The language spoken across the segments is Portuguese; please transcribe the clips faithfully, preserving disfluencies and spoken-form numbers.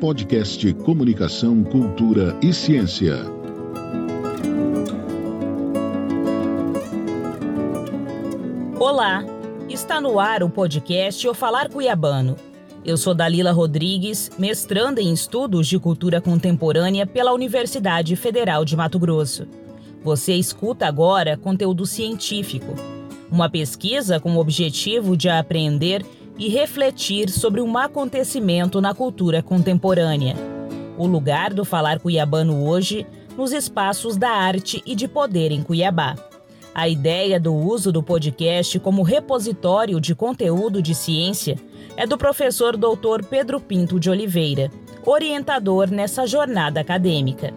podcast Comunicação, Cultura e Ciência. Olá, está no ar o podcast O Falar Cuiabano. Eu sou Dalila Rodrigues, mestranda em Estudos de Cultura Contemporânea pela Universidade Federal de Mato Grosso. Você escuta agora conteúdo científico, uma pesquisa com o objetivo de aprender e refletir sobre um acontecimento na cultura contemporânea. O lugar do Falar Cuiabano hoje nos espaços da arte e de poder em Cuiabá. A ideia do uso do podcast como repositório de conteúdo de ciência é do professor doutor Pedro Pinto de Oliveira, orientador nessa jornada acadêmica.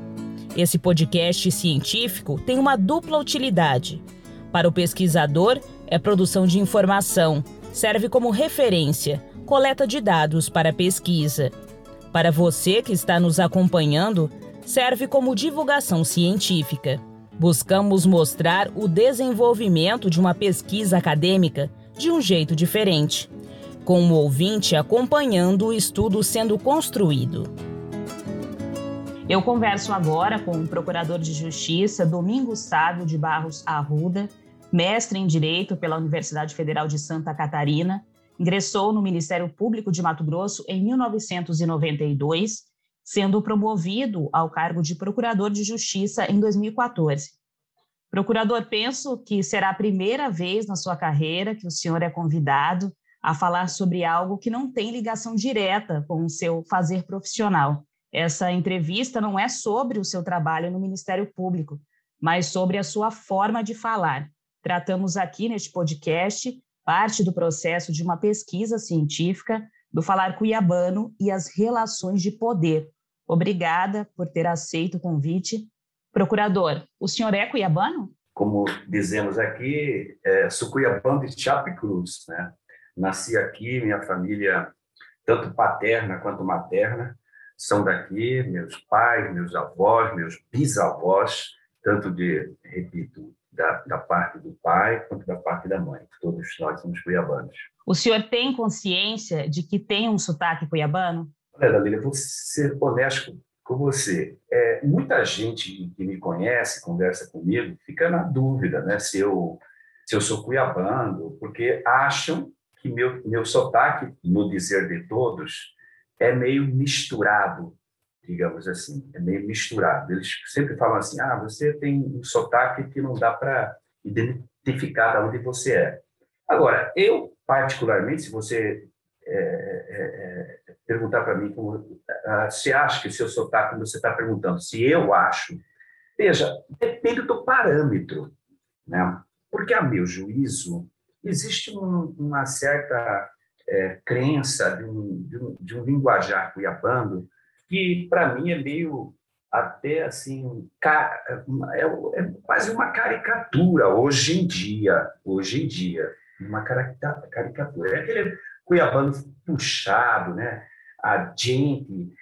Esse podcast científico tem uma dupla utilidade. Para o pesquisador, é produção de informação, serve como referência, coleta de dados para pesquisa. Para você que está nos acompanhando, serve como divulgação científica. Buscamos mostrar o desenvolvimento de uma pesquisa acadêmica de um jeito diferente, com o ouvinte acompanhando o estudo sendo construído. Eu converso agora com o procurador de Justiça, Domingos Sávio de Barros Arruda, mestre em Direito pela Universidade Federal de Santa Catarina, ingressou no Ministério Público de Mato Grosso em mil novecentos e noventa e dois, sendo promovido ao cargo de procurador de Justiça em dois mil e quatorze. Procurador, penso que será a primeira vez na sua carreira que o senhor é convidado a falar sobre algo que não tem ligação direta com o seu fazer profissional. Essa entrevista não é sobre o seu trabalho no Ministério Público, mas sobre a sua forma de falar. Tratamos aqui neste podcast parte do processo de uma pesquisa científica do Falar Cuiabano e as relações de poder. Obrigada por ter aceito o convite. Procurador, o senhor é cuiabano? Como dizemos aqui, é, sou cuiabano de Chapicruz, né? Nasci aqui, minha família, tanto paterna quanto materna, são daqui, meus pais, meus avós, meus bisavós, tanto de, repito, da, da parte do pai quanto da parte da mãe. Todos nós somos cuiabanos. O senhor tem consciência de que tem um sotaque cuiabano? Olha, Dalila, vou ser honesto com você. É, muita gente que me conhece, conversa comigo, fica na dúvida, né, se eu, se eu sou cuiabano, porque acham que meu, meu sotaque, no dizer de todos, é meio misturado, digamos assim, é meio misturado. Eles sempre falam assim, ah, você tem um sotaque que não dá para identificar de onde você é. Agora, eu, particularmente, se você é, é, perguntar para mim, como, ah, se acha que o seu sotaque, você está perguntando, se eu acho, veja, depende do parâmetro, né? Porque, a meu juízo, existe um, uma certa é, crença de um, de, um, de um linguajar cuiabano que, para mim, é meio até assim, é, é quase uma caricatura hoje em dia, hoje em dia, uma caricatura. É aquele cuiabano puxado, né? A gente,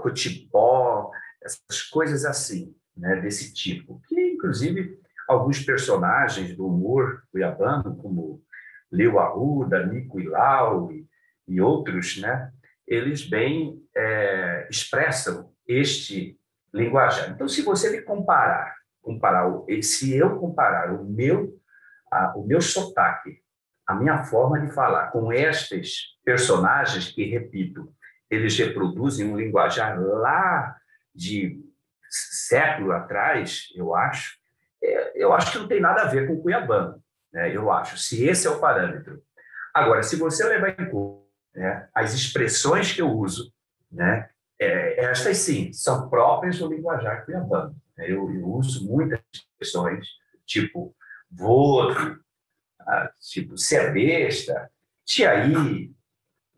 cotipó, essas coisas assim, né? Desse tipo. Que, inclusive, alguns personagens do humor cuiabano, como Leo Arruda, Nico Ilau e, e outros, né? Eles bem é, expressam este linguajar. Então, se você me comparar, comparar se eu comparar o meu, a, o meu sotaque, a minha forma de falar com estes personagens que, repito, eles reproduzem um linguajar lá de século atrás, eu acho, é, eu acho que não tem nada a ver com o cuiabano, né? Eu acho, se esse é o parâmetro. Agora, se você levar em conta as expressões que eu uso, né? É, estas sim, são próprias do linguajar cuiabano. Eu, eu uso muitas expressões, tipo vô, tipo se é besta, tiaí.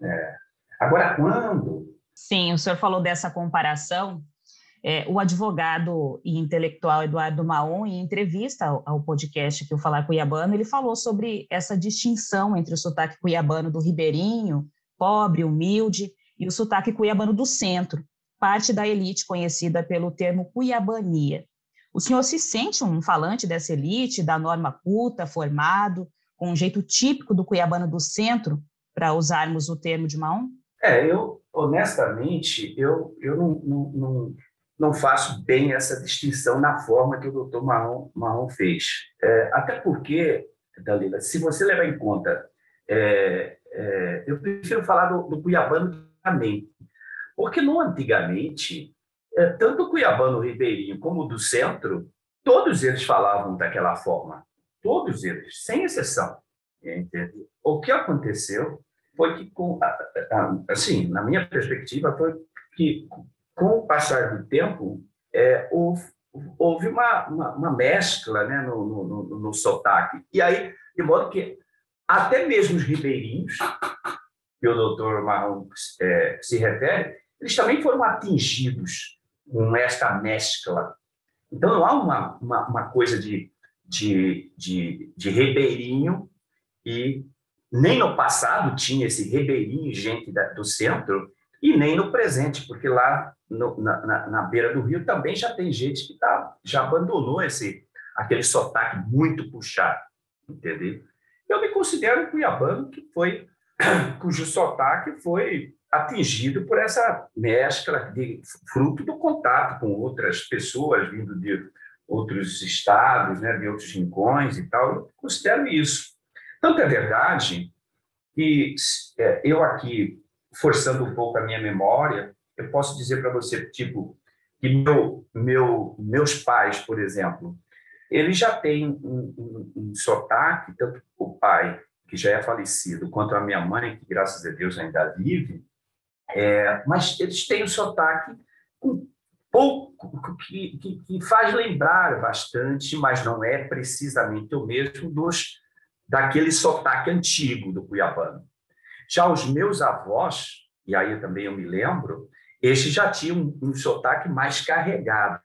É. Agora, quando? Sim, o senhor falou dessa comparação. É, o advogado e intelectual Eduardo Mahon, em entrevista ao, ao podcast que o Falar Cuiabano, ele falou sobre essa distinção entre o sotaque cuiabano do ribeirinho, pobre, humilde, e o sotaque cuiabano do centro, parte da elite conhecida pelo termo cuiabania. O senhor se sente um falante dessa elite, da norma culta, formado, com um jeito típico do cuiabano do centro, para usarmos o termo de Mahon? É, eu, honestamente, eu, eu não, não, não, não faço bem essa distinção na forma que o doutor Mahon, Mahon fez. É, até porque, Dalila, se você levar em conta, é, é, eu prefiro falar do, do cuiabano também, porque não antigamente, é, tanto o cuiabano ribeirinho como o do centro, todos eles falavam daquela forma, todos eles, sem exceção. Entendeu? O que aconteceu foi que, com, assim, na minha perspectiva, foi que, com o passar do tempo, é, houve, houve uma, uma, uma mescla, né, no, no, no, no sotaque. E aí, de modo que até mesmo os ribeirinhos, que o doutor Mahon é, se refere, eles também foram atingidos com esta mescla. Então, não há uma, uma, uma coisa de, de, de, de ribeirinho, e nem no passado tinha esse ribeirinho, gente da, do centro, e nem no presente, porque lá no, na, na, na beira do rio também já tem gente que tá, já abandonou esse, aquele sotaque muito puxado, entendeu? Eu me considero um cuiabano que foi, cujo sotaque foi atingido por essa mescla de fruto do contato com outras pessoas vindo de outros estados, né, de outros rincões e tal. Eu considero isso. Tanto é verdade que é, eu aqui, forçando um pouco a minha memória, eu posso dizer para você, tipo, que meu, meu, meus pais, por exemplo, eles já têm um, um, um sotaque, tanto o pai, que já é falecido, quanto a minha mãe, que graças a Deus ainda vive, é, mas eles têm um sotaque um pouco que, que, que faz lembrar bastante, mas não é precisamente o mesmo dos daquele sotaque antigo do cuiabano. Já os meus avós, e aí também eu me lembro, estes já tinham um sotaque mais carregado,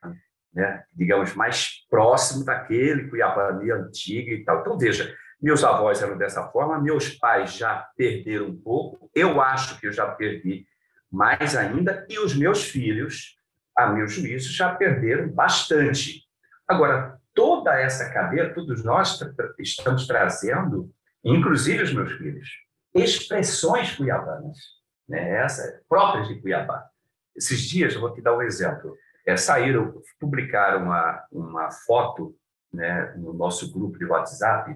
né? Digamos, mais próximo daquele cuiabano antigo e tal. Então, veja, meus avós eram dessa forma, meus pais já perderam um pouco, eu acho que eu já perdi mais ainda, e os meus filhos, a meu juízo, já perderam bastante. Agora, toda essa cadeia, todos nós estamos trazendo, inclusive os meus filhos, expressões cuiabanas, né? Essas, próprias de Cuiabá. Esses dias, eu vou te dar um exemplo, é, saíram, publicaram uma, uma foto, né, no nosso grupo de WhatsApp,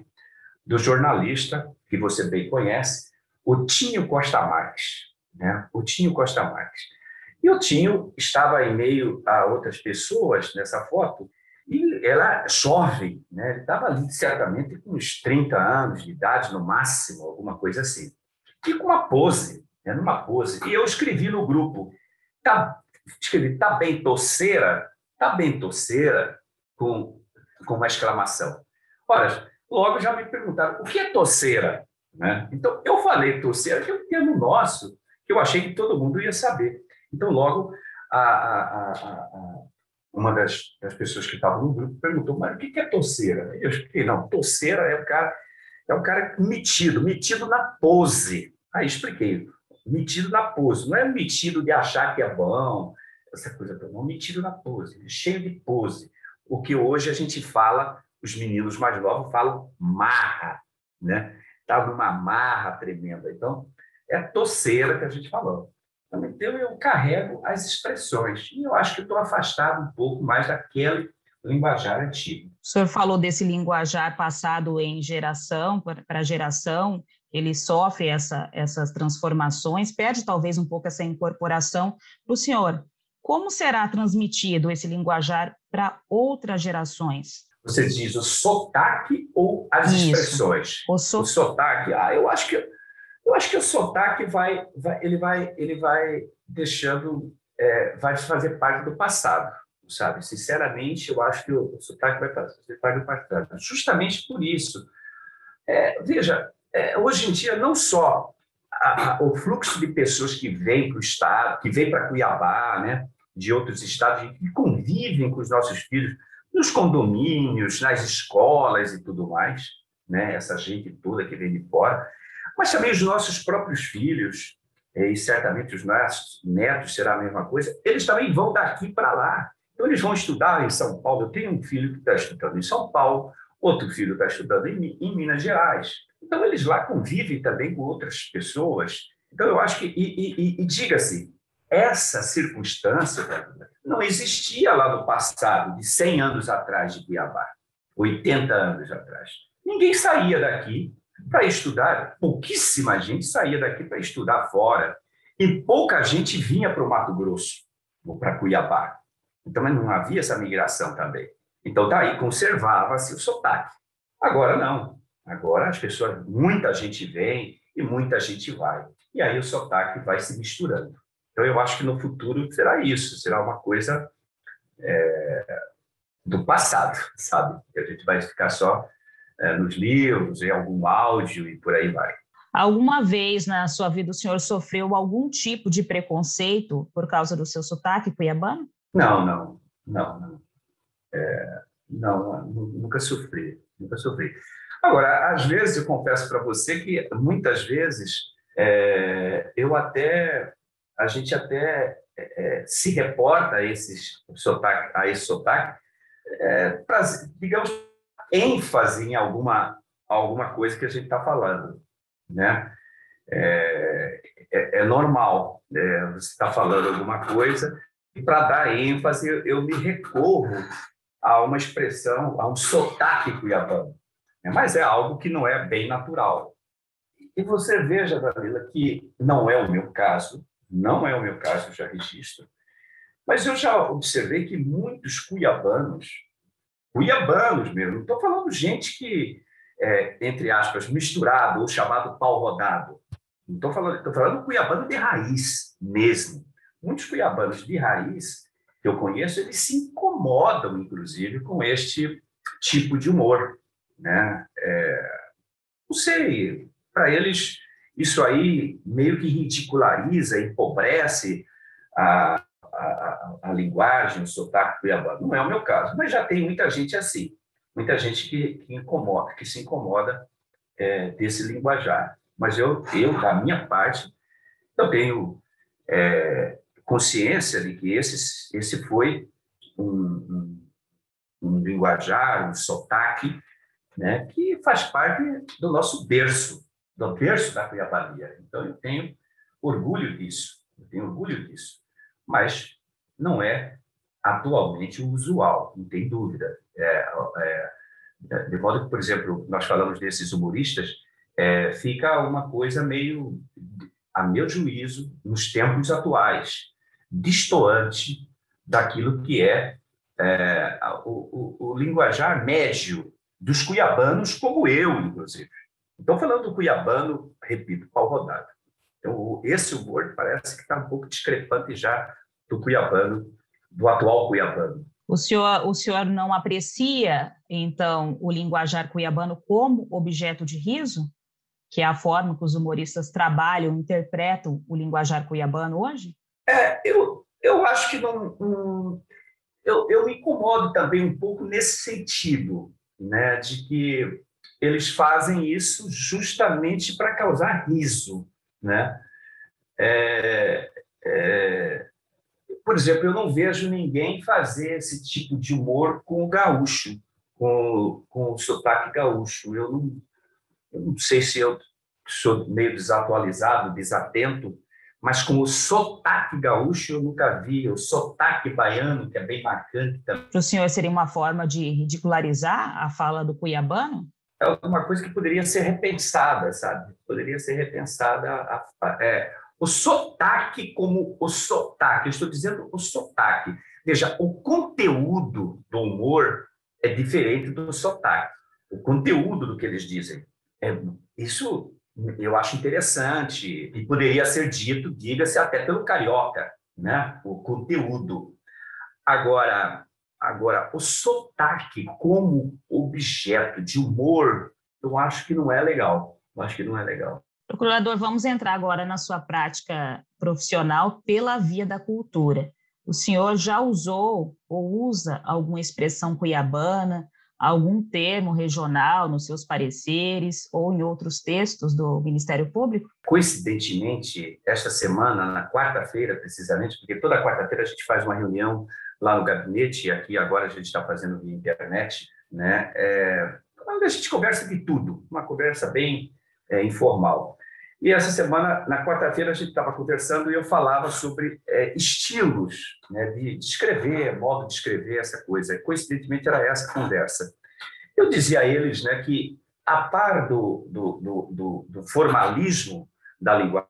do jornalista, que você bem conhece, o Tinho Costa Marques. Né? O Tinho Costa Marques. E o Tinho estava em meio a outras pessoas nessa foto, e ela jovem, né? Ele estava ali certamente com uns trinta anos de idade, no máximo, alguma coisa assim. E com uma pose, né? Numa pose. E eu escrevi no grupo, tá, escrevi, tá bem torceira, tá bem torceira, com, com uma exclamação. Olha, logo já me perguntaram, o que é torceira? Né? Então, eu falei torceira, que é um termo nosso, que eu achei que todo mundo ia saber. Então, logo, a... a, a, a uma das, das pessoas que estavam no grupo perguntou, mas o que é torceira? Eu expliquei, não, torceira é um cara, é um cara metido, metido na pose. Aí expliquei, metido na pose, não é metido de achar que é bom, essa coisa não, metido na pose, cheio de pose. O que hoje a gente fala, os meninos mais novos falam marra, né? Estava numa marra tremenda. Então, é torceira que a gente falou. Então, eu carrego as expressões. E eu acho que estou afastado um pouco mais daquele linguajar antigo. O senhor falou desse linguajar passado em geração para geração, ele sofre essa, essas transformações, perde talvez um pouco essa incorporação. Para o senhor, como será transmitido esse linguajar para outras gerações? Você diz o sotaque ou as Isso. expressões? O, so... o sotaque, ah, eu acho que... Eu acho que o sotaque vai, vai, ele vai, ele vai deixando, é, vai fazer parte do passado, sabe? Sinceramente, eu acho que o sotaque vai fazer parte do passado. Justamente por isso, é, veja, é, hoje em dia não só a, a, o fluxo de pessoas que vêm para o estado, que vêm para Cuiabá, né, de outros estados, que convivem com os nossos filhos nos condomínios, nas escolas e tudo mais, né? Essa gente toda que vem de fora. Mas também os nossos próprios filhos, e certamente os nossos netos será a mesma coisa, eles também vão daqui para lá. Então, eles vão estudar em São Paulo. Eu tenho um filho que está estudando em São Paulo, outro filho está estudando em, em Minas Gerais. Então, eles lá convivem também com outras pessoas Então, eu acho que, e, e, e diga-se, essa circunstância não existia lá no passado, de cem anos atrás de Cuiabá, oitenta anos atrás. Ninguém saía daqui para estudar, pouquíssima gente saía daqui para estudar fora, e pouca gente vinha para o Mato Grosso ou para Cuiabá. Então, não havia essa migração também. Então, daí conservava-se o sotaque. Agora, não. Agora, as pessoas, muita gente vem e muita gente vai. E aí o sotaque vai se misturando. Então, eu acho que no futuro será isso, será uma coisa é, do passado, sabe? A gente vai ficar só é, nos livros, em algum áudio e por aí vai. Alguma vez na sua vida o senhor sofreu algum tipo de preconceito por causa do seu sotaque cuiabano? Não, não, não, não. É, não, nunca sofri, nunca sofri. Agora, às vezes, eu confesso para você que muitas vezes é, eu até, a gente até é, se reporta a, esses sotaque, a esse sotaque, é, pra, digamos, ênfase em alguma, alguma coisa que a gente está falando, né? É, é, é normal, né? Você está falando alguma coisa e, para dar ênfase, eu, eu me recorro a uma expressão, a um sotaque cuiabano. Mas é algo que não é bem natural. E você veja, Dalila, que não é o meu caso, não é o meu caso, eu já registro, mas eu já observei que muitos cuiabanos, cuiabanos mesmo, não estou falando gente que, é, entre aspas, misturado ou chamado pau rodado, não estou falando, estou falando cuiabano de raiz mesmo. Muitos cuiabanos de raiz que eu conheço, eles se incomodam, inclusive, com este tipo de humor. Né? É, não sei, para eles isso aí meio que ridiculariza, empobrece a, a, a linguagem, o sotaque cuiabano. Não é o meu caso, mas já tem muita gente assim, muita gente que, que, incomoda, que se incomoda é, desse linguajar. Mas eu, eu, da minha parte, eu tenho é, consciência de que esse, esse foi um, um, um linguajar, um sotaque, né, que faz parte do nosso berço, do berço da cuiabania. Então, eu tenho orgulho disso, eu tenho orgulho disso. Mas não é atualmente o usual, não tem dúvida. É, é, de modo que, por exemplo, nós falamos desses humoristas, é, fica uma coisa meio, a meu juízo, nos tempos atuais, destoante daquilo que é, é o, o, o linguajar médio dos cuiabanos, como eu, inclusive. Então, falando do cuiabano, repito, pau rodado. Então, esse humor parece que está um pouco discrepante já do cuiabano, do atual cuiabano. O senhor, o senhor não aprecia, então, o linguajar cuiabano como objeto de riso? Que é a forma que os humoristas trabalham, interpretam o linguajar cuiabano hoje? É, eu, eu acho que não... Hum, eu, eu me incomodo também um pouco nesse sentido, né, de que eles fazem isso justamente para causar riso, né? É, é, por exemplo, eu não vejo ninguém fazer esse tipo de humor com o gaúcho, com, com o sotaque gaúcho. Eu não, eu não sei se eu sou meio desatualizado, desatento, mas com o sotaque gaúcho eu nunca vi, o sotaque baiano, que é bem marcante também. Para o senhor seria uma forma de ridicularizar a fala do cuiabano? É uma coisa que poderia ser repensada, sabe? Poderia ser repensada. A, a, é, o sotaque como o sotaque, eu estou dizendo o sotaque. Veja, o conteúdo do humor é diferente do sotaque. O conteúdo do que eles dizem. É, isso... eu acho interessante, e poderia ser dito, diga-se, até pelo carioca, né? O conteúdo. Agora, agora, o sotaque como objeto de humor, eu acho que não é legal. Eu acho que não é legal. Procurador, vamos entrar agora na sua prática profissional pela via da cultura. O senhor já usou ou usa alguma expressão cuiabana, algum termo regional nos seus pareceres ou em outros textos do Ministério Público? Coincidentemente, esta semana, na quarta-feira, precisamente, porque toda quarta-feira a gente faz uma reunião lá no gabinete, e aqui agora a gente está fazendo via internet, né? É, onde a gente conversa de tudo, uma conversa bem é, informal. E essa semana, na quarta-feira, a gente estava conversando e eu falava sobre é, estilos, né, de escrever, modo de escrever, essa coisa. Coincidentemente, era essa conversa. Eu dizia a eles, né, que, a par do, do, do, do, do formalismo da linguagem,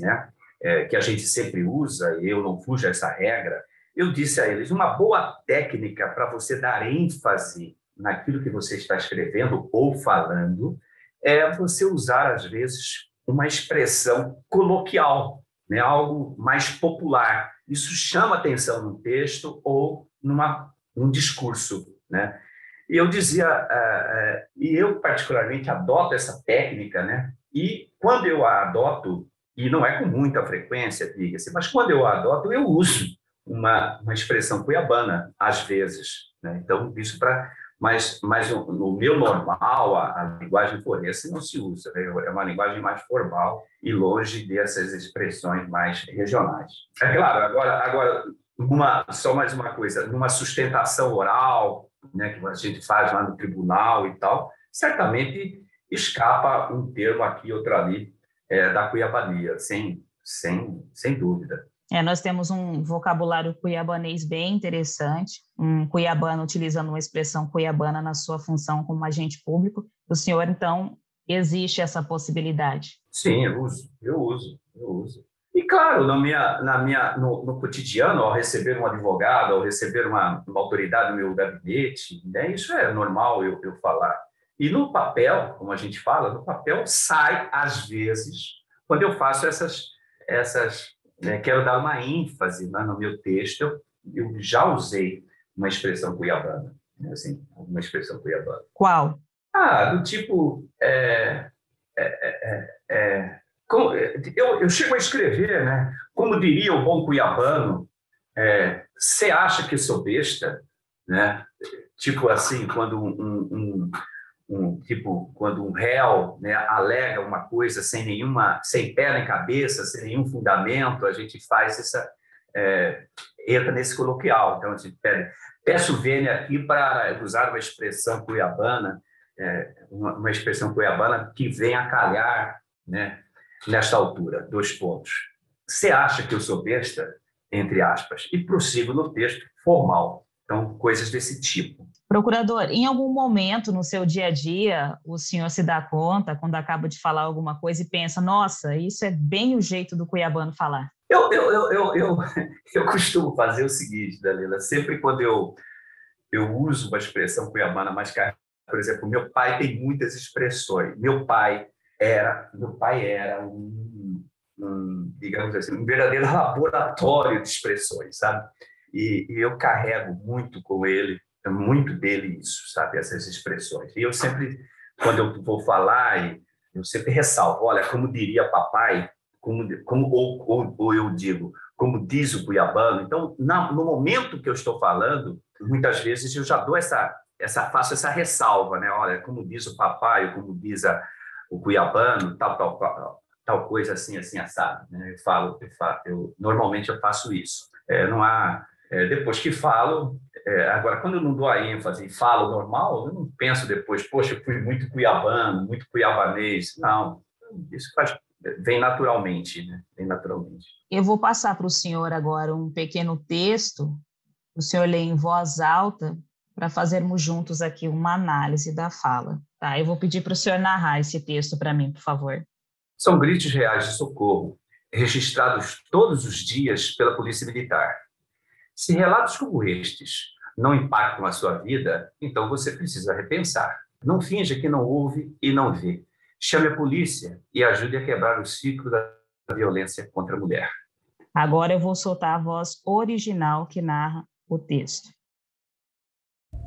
né, é, que a gente sempre usa, e eu não fujo a essa regra, eu disse a eles, uma boa técnica para você dar ênfase naquilo que você está escrevendo ou falando é você usar, às vezes, uma expressão coloquial, né? Algo mais popular. Isso chama atenção num texto ou numa, num discurso, né? E eu dizia, uh, uh, e eu particularmente adoto essa técnica, né? E quando eu a adoto, e não é com muita frequência, diga-se, mas quando eu a adoto, eu uso uma, uma expressão cuiabana, às vezes, né? Então, isso para... Mas, mas no meu normal, a, a linguagem forense não se usa, né? É uma linguagem mais formal e longe dessas expressões mais regionais. É claro, agora, agora uma, só mais uma coisa, numa sustentação oral, né, que a gente faz lá no tribunal e tal, certamente escapa um termo aqui, outro ali, é, da cuiabania, sem, sem, sem dúvida. É, nós temos um vocabulário cuiabanês bem interessante, um cuiabano utilizando uma expressão cuiabana na sua função como agente público. O senhor, então, existe essa possibilidade? Sim, eu uso, eu uso, eu uso. E, claro, na minha, na minha, no, no cotidiano, ao receber um advogado, ao receber uma, uma autoridade no meu gabinete, né, isso é normal eu, eu falar. E no papel, como a gente fala, no papel sai, às vezes, quando eu faço essas... essas quero dar uma ênfase, né, no meu texto, eu já usei uma expressão cuiabana, né, assim, uma expressão cuiabana. Qual? Ah, do tipo... É, é, é, é, como, eu, eu chego a escrever, né, como diria o bom cuiabano, você é, acha que eu sou besta? Né? Tipo assim, quando um, um, um, tipo, quando um réu, né, alega uma coisa sem nenhuma, sem pé nem cabeça, sem nenhum fundamento, a gente faz essa... É, entra nesse coloquial. Então, a gente pede, peço vênia aqui para usar uma expressão cuiabana, é, uma, uma expressão cuiabana que vem a calhar, né, nesta altura, dois pontos. Você acha que eu sou besta? Entre aspas. E prossigo no texto formal. Então, coisas desse tipo. Procurador, em algum momento no seu dia a dia, o senhor se dá conta, quando acaba de falar alguma coisa, e pensa, nossa, isso é bem o jeito do cuiabano falar? Eu, eu, eu, eu, eu, eu costumo fazer o seguinte, Dalila, sempre quando eu, eu uso uma expressão cuiabana mais carregada, por exemplo, meu pai tem muitas expressões. Meu pai era, meu pai era um, um, digamos assim, um verdadeiro laboratório de expressões, sabe? E, e eu carrego muito com ele, muito dele isso, sabe, essas expressões. E eu sempre, quando eu vou falar, eu sempre ressalvo, olha, como diria papai, como, como, ou, ou, ou eu digo, como diz o cuiabano. Então, na, no momento que eu estou falando, muitas vezes eu já dou essa, essa faço essa ressalva, né? Olha, como diz o papai, ou como diz a, o cuiabano, tal, tal, tal, tal coisa assim, assim, assado, né? Eu falo, eu falo eu, normalmente eu faço isso. É, não há... É, depois que falo, é, agora, quando eu não dou a ênfase e falo normal, eu não penso depois, poxa, eu fui muito cuiabano, muito cuiabanês. Não, isso faz, vem naturalmente, né? Vem naturalmente. Eu vou passar para o senhor agora um pequeno texto, o senhor lê em voz alta, para fazermos juntos aqui uma análise da fala. Tá? Eu vou pedir para o senhor narrar esse texto para mim, por favor. São gritos reais de socorro, registrados todos os dias pela Polícia Militar. Se relatos como estes não impactam a sua vida, então você precisa repensar. Não finja que não ouve e não vê. Chame a polícia e ajude a quebrar o ciclo da violência contra a mulher. Agora eu vou soltar a voz original que narra o texto.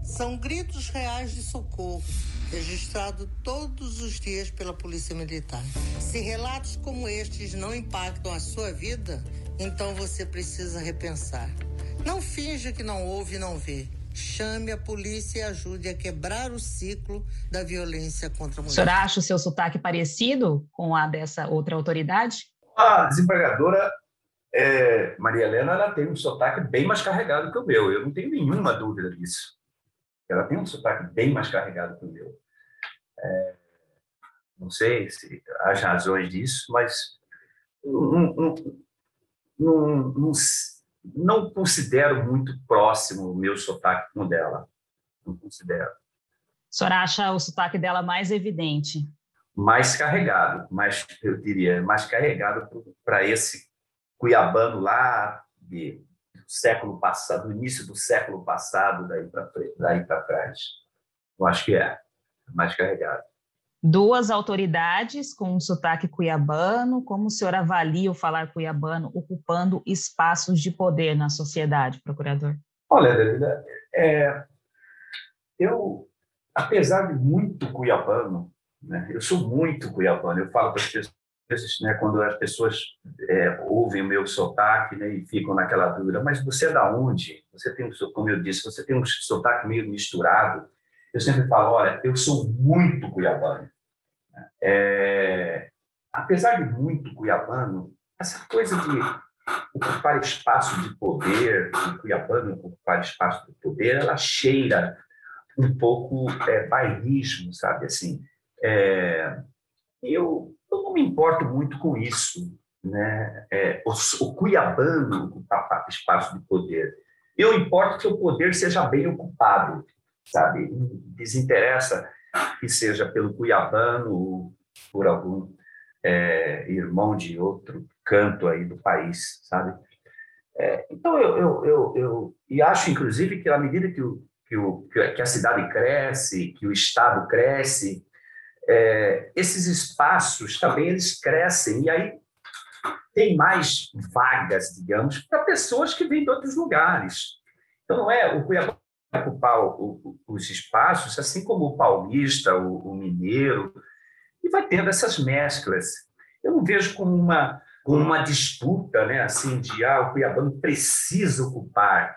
São gritos reais de socorro, registrado todos os dias pela Polícia Militar. Se relatos como estes não impactam a sua vida, então você precisa repensar. Não finja que não ouve e não vê. Chame a polícia e ajude a quebrar o ciclo da violência contra a mulher. O senhor acha o seu sotaque parecido com a dessa outra autoridade? A desembargadora é, Maria Helena, ela tem um sotaque bem mais carregado que o meu. Eu não tenho nenhuma dúvida disso. Ela tem um sotaque bem mais carregado que o meu. É, não sei se as razões disso, mas não, não, não, não, não considero muito próximo o meu sotaque com o dela. Não considero. A senhora acha o sotaque dela mais evidente? Mais carregado, mais, eu diria, mais carregado para esse cuiabano lá de, do século passado, do início do século passado, daí para trás. Eu acho que é, mais carregado. Duas autoridades com um sotaque cuiabano. Como o senhor avalia o falar cuiabano ocupando espaços de poder na sociedade, procurador? Olha, Dalila, é, eu, apesar de muito cuiabano, eu sou muito cuiabano, eu falo para as pessoas, né, quando as pessoas é, ouvem o meu sotaque, né, e ficam naquela dúvida, mas você é da onde? Você tem, como eu disse, você tem um sotaque meio misturado. Eu sempre falo, olha, eu sou muito cuiabano. É, apesar de muito cuiabano, essa coisa de ocupar espaço de poder, de cuiabano ocupar espaço de poder, ela cheira um pouco é, bairrismo, sabe, assim. É, eu, eu não me importo muito com isso, né? É, o, o cuiabano ocupar espaço de poder. Eu importo que o poder seja bem ocupado, sabe? Desinteressa que seja pelo cuiabano ou por algum é, irmão de outro canto aí do país, sabe? É, então, eu, eu, eu, eu e acho, inclusive, que à medida que, o, que, o, que a cidade cresce, que o Estado cresce, É, esses espaços também eles crescem, e aí tem mais vagas, digamos, para pessoas que vêm de outros lugares. Então, não é o cuiabano ocupar o, o, os espaços, assim como o paulista, o, o mineiro, e vai tendo essas mesclas. Eu não vejo como uma, como uma disputa, né, assim, de ah, o cuiabano precisa ocupar,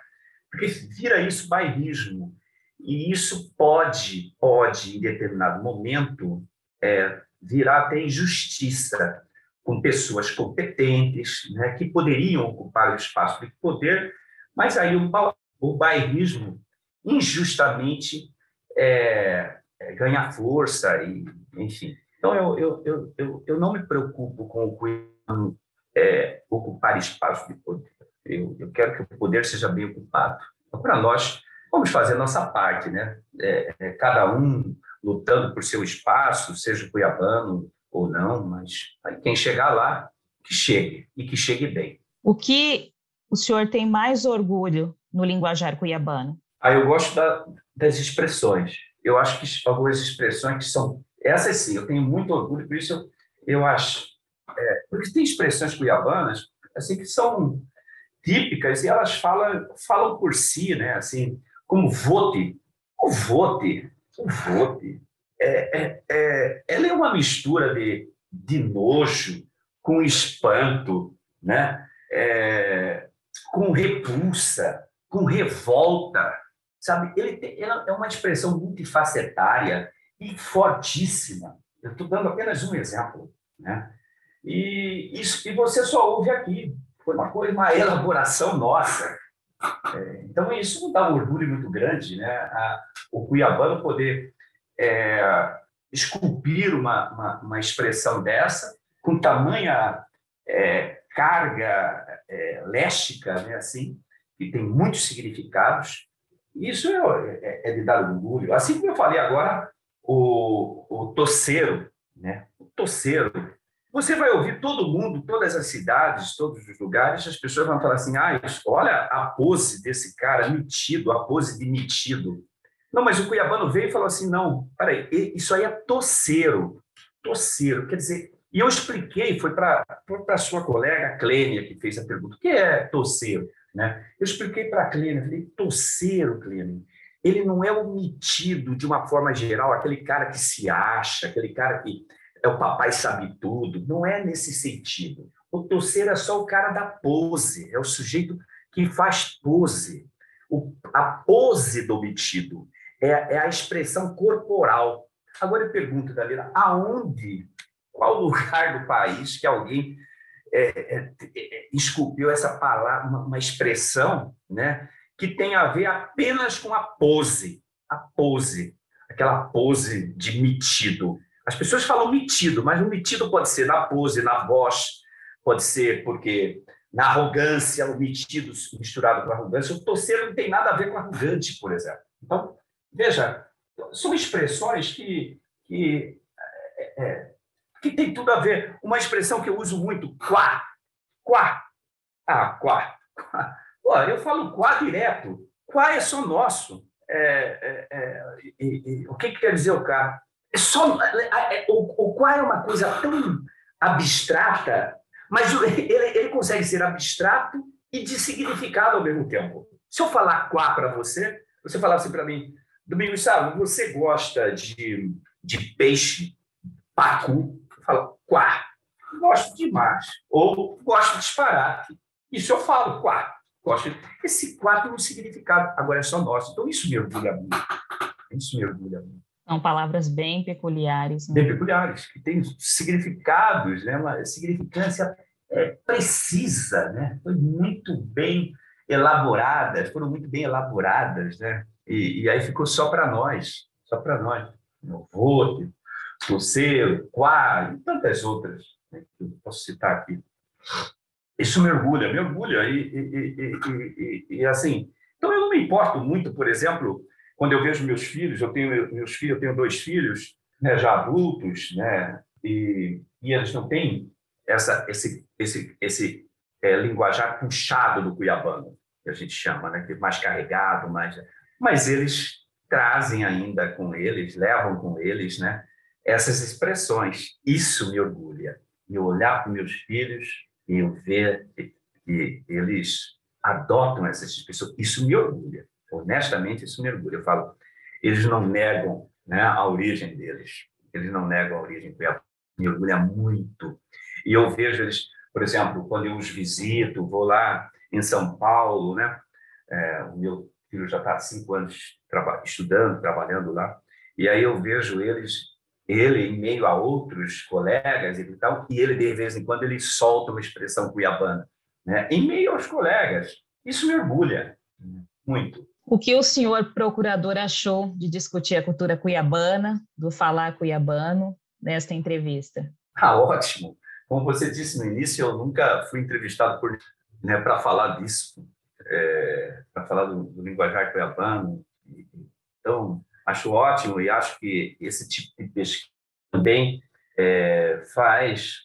porque vira isso bairrismo. E isso pode, pode, em determinado momento, é, virar até injustiça com pessoas competentes, né, que poderiam ocupar o espaço de poder, mas aí o, o bairrismo injustamente é, ganha força, e, enfim. Então, eu, eu, eu, eu, eu não me preocupo com o cuidado, é, ocupar espaço de poder. Eu, eu quero que o poder seja bem ocupado. Então, para nós, vamos fazer a nossa parte, né? É, é, cada um lutando por seu espaço, seja cuiabano ou não, mas aí quem chegar lá, que chegue, e que chegue bem. O que o senhor tem mais orgulho no linguajar cuiabano? Ah, eu gosto da, das expressões. Eu acho que algumas expressões que são... Essas sim, eu tenho muito orgulho, por isso eu, eu acho... É, porque tem expressões cuiabanas assim, que são típicas e elas falam, falam por si, né? Assim, como vote, o vote, o vote, é, é, é, ela é uma mistura de, de nojo com espanto, né? É, com repulsa, com revolta, sabe? Ele tem, ela é uma expressão multifacetária e fortíssima. Eu estou dando apenas um exemplo, né? E, isso, e você só ouve aqui, foi uma coisa, uma elaboração nossa. É, então, isso dá um orgulho muito grande, né? A, o cuiabano poder é, esculpir uma, uma, uma expressão dessa, com tamanha é, carga é, léxica, né? Assim, que tem muitos significados. Isso é, é, é de dar orgulho. Assim como eu falei agora, o, o toceiro, né? O toceiro. Você vai ouvir todo mundo, todas as cidades, todos os lugares, as pessoas vão falar assim, ah, olha a pose desse cara metido, a pose de metido. Não, mas o cuiabano veio e falou assim, não, peraí, isso aí é toceiro, toceiro, quer dizer, e eu expliquei, foi para a sua colega Clênia que fez a pergunta, o que é toceiro? Né? Eu expliquei para a Clênia, falei, toceiro, Clênia, ele não é o metido de uma forma geral, aquele cara que se acha, aquele cara que... é o papai sabe tudo, não é nesse sentido. O toceiro é só o cara da pose, é o sujeito que faz pose. O, a pose do metido é, é a expressão corporal. Agora eu pergunto, Dalila, aonde, qual lugar do país que alguém é, é, é, esculpiu essa palavra, uma, uma expressão, né, que tem a ver apenas com a pose, a pose, aquela pose de metido. As pessoas falam metido, mas o metido pode ser na pose, na voz, pode ser porque na arrogância, o metido misturado com a arrogância. O torcer não tem nada a ver com arrogante, por exemplo. Então, veja, são expressões que, que, é, é, que tem tudo a ver. Uma expressão que eu uso muito, quá, quá. Ah, quá. quá. Pô, eu falo quá direto. Quá é só nosso. É, é, é, e, e, o que, que quer dizer o cá? É só, é, é, o, o quá é uma coisa tão abstrata, mas ele, ele consegue ser abstrato e de significado ao mesmo tempo. Se eu falar quá para você, você falar assim para mim, Domingos Sávio, você gosta de, de peixe, pacu? Eu falo quá. Gosto demais. Ou gosto de disparate. Isso eu falo quá. Gosto. Esse quá tem um significado, agora é só nosso. Então isso me orgulha muito. Isso me orgulha muito. São palavras bem peculiares. Né? Bem peculiares, que têm significados, né? Uma significância é, precisa, né? Foi muito bem elaboradas, foram muito bem elaboradas, né? E, e aí ficou só para nós, só para nós. Meu voto, você, quá, e tantas outras, né, que eu posso citar aqui. Isso me orgulha, me orgulha. E, e, e, e, e assim, então eu não me importo muito, por exemplo. Quando eu vejo meus filhos, eu tenho meus filhos, eu tenho dois filhos, né, já adultos, né, e, e eles não têm essa, esse, esse, esse é, linguajar puxado do cuiabano, que a gente chama, né, mais carregado, mais, mas eles trazem ainda com eles, levam com eles, né, essas expressões. Isso me orgulha. Eu olhar para meus filhos e eu ver que eles adotam essas expressões. Isso me orgulha. Honestamente, isso me orgulha. Eu falo, eles não negam, né, a origem deles. Eles não negam a origem dela. Me orgulha muito. E eu vejo eles, por exemplo, quando eu os visito, vou lá em São Paulo, né? É, o meu filho já está há cinco anos traba- estudando, trabalhando lá. E aí eu vejo eles, ele em meio a outros colegas e tal, e ele, de vez em quando, ele solta uma expressão cuiabana, né? Em meio aos colegas. Isso me orgulha muito. O que o senhor procurador achou de discutir a cultura cuiabana, do falar cuiabano, nesta entrevista? Ah, ótimo. Como você disse no início, eu nunca fui entrevistado por, né, para falar disso, é, para falar do, do linguajar cuiabano. Então, acho ótimo e acho que esse tipo de pesquisa também é, faz,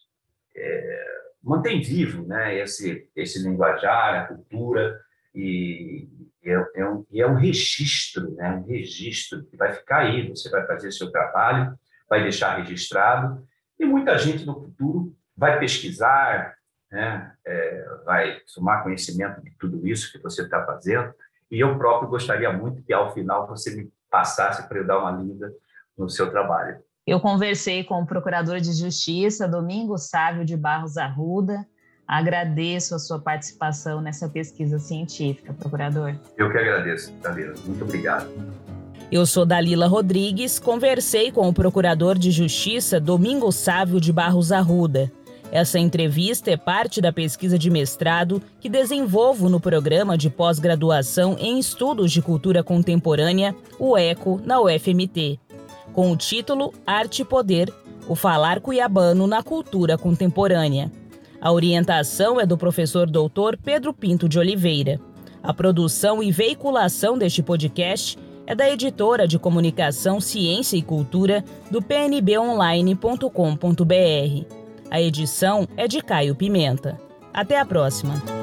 é, mantém vivo, né, esse, esse linguajar, a cultura, e É, é, um, é um registro, né? Um registro que vai ficar aí, você vai fazer seu trabalho, vai deixar registrado, e muita gente no futuro vai pesquisar, né? É, vai tomar conhecimento de tudo isso que você está fazendo, e eu próprio gostaria muito que, ao final, você me passasse para eu dar uma lida no seu trabalho. Eu conversei com o procurador de Justiça, Domingos Sávio de Barros Arruda. Agradeço a sua participação nessa pesquisa científica, procurador. Eu que agradeço, Dalila. Muito obrigado. Eu sou Dalila Rodrigues, conversei com o procurador de Justiça, Domingos Sávio de Barros Arruda. Essa entrevista é parte da pesquisa de mestrado que desenvolvo no Programa de Pós-Graduação em Estudos de Cultura Contemporânea, o ECO, na U F M T, com o título Arte e Poder, o falar cuiabano na cultura contemporânea. A orientação é do professor doutor Pedro Pinto de Oliveira. A produção e veiculação deste podcast é da Editora de Comunicação, Ciência e Cultura do p n b online ponto com ponto b r. A edição é de Caio Pimenta. Até a próxima!